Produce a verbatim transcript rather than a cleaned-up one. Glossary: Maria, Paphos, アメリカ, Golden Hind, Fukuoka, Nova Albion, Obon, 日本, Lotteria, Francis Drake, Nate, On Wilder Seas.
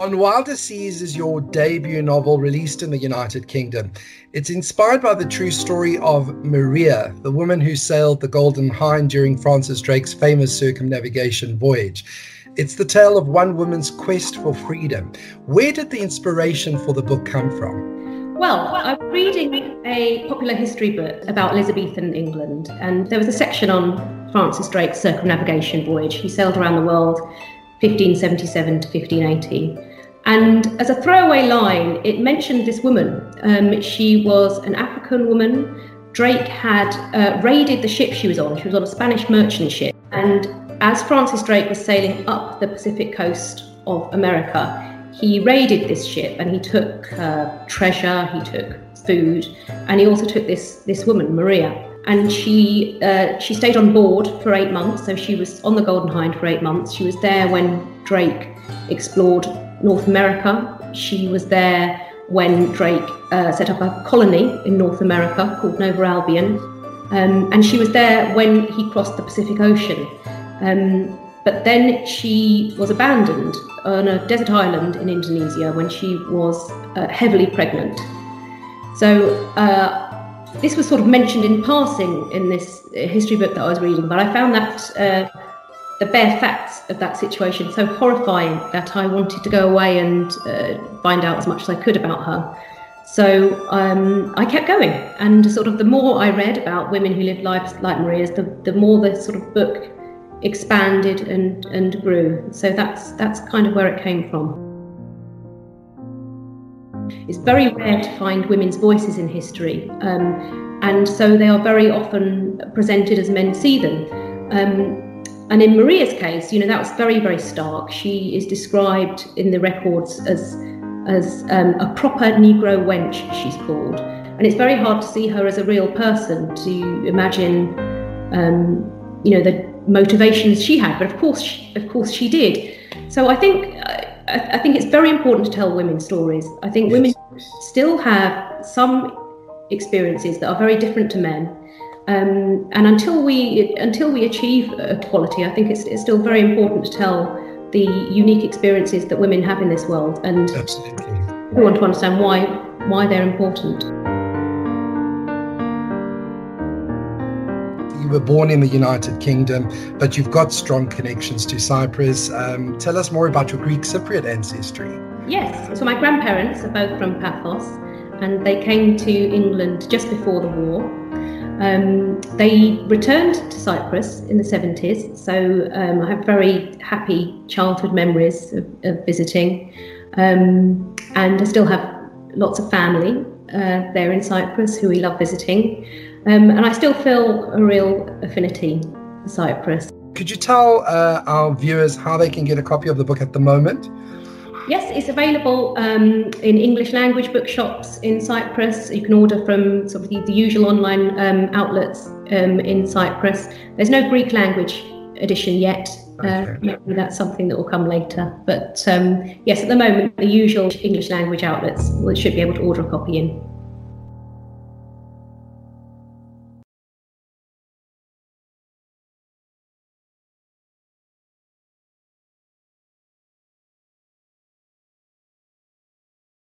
On Wilder Seas is your debut novel released in the United Kingdom. It's inspired by the true story of Maria, the woman who sailed the Golden Hind during Francis Drake's famous circumnavigation voyage. It's the tale of one woman's quest for freedom. Where did the inspiration for the book come from? Well, I was reading a popular history book about Elizabethan England, and there was a section on Francis Drake's circumnavigation voyage. He sailed around the world fifteen seventy-seven to fifteen eighty. And as a throwaway line, it mentioned this woman. Um, she was an African woman. Drake had uh, raided the ship she was on. She was on a Spanish merchant ship. And as Francis Drake was sailing up the Pacific coast of America, he raided this ship and he took uh, treasure, he took food, and he also took this, this woman, Maria. And she uh, she stayed on board for eight months. So she was on the Golden Hind for eight months. She was there when Drake explored North America. She was there when Drake uh, set up a colony in North America called Nova Albion. Um, and she was there when he crossed the Pacific Ocean. Um, but then she was abandoned on a desert island in Indonesia when she was uh, heavily pregnant. So uh, this was sort of mentioned in passing in this history book that I was reading, but I found that uh, the bare facts of that situation so horrifying that I wanted to go away and uh, find out as much as I could about her. So um, I kept going, and sort of the more I read about women who lived lives like Maria's, the, the more the sort of book expanded and, and grew. So that's, that's kind of where it came from. It's very rare to find women's voices in history, um, and so they are very often presented as men see them. Um, and in Maria's case, you know, that was very, very stark. She is described in the records as as um, a proper Negro wench, she's called. And it's very hard to see her as a real person, to imagine, um, you know, the motivations she had. But of course, she, of course, she did. So I think. Uh, I think it's very important to tell women's stories. I think yes. Women still have some experiences that are very different to men, um, and until we until we achieve equality, I think it's, it's still very important to tell the unique experiences that women have in this world, and absolutely, we want to understand why why they're important. You were born in the United Kingdom, but you've got strong connections to Cyprus. Um, tell us more about your Greek Cypriot ancestry. Yes, so my grandparents are both from Paphos, and they came to England just before the war. Um, they returned to Cyprus in the seventies, so um, I have very happy childhood memories of, of visiting, um, and I still have lots of family uh, there in Cyprus who we love visiting. Um, and I still feel a real affinity for Cyprus. Could you tell uh, our viewers how they can get a copy of the book at the moment? Yes, it's available um, in English language bookshops in Cyprus. You can order from sort of the, the usual online um, outlets um, in Cyprus. There's no Greek language edition yet. Okay. Uh, maybe that's something that will come later. But um, yes, at the moment, the usual English language outlets should be able to order a copy in.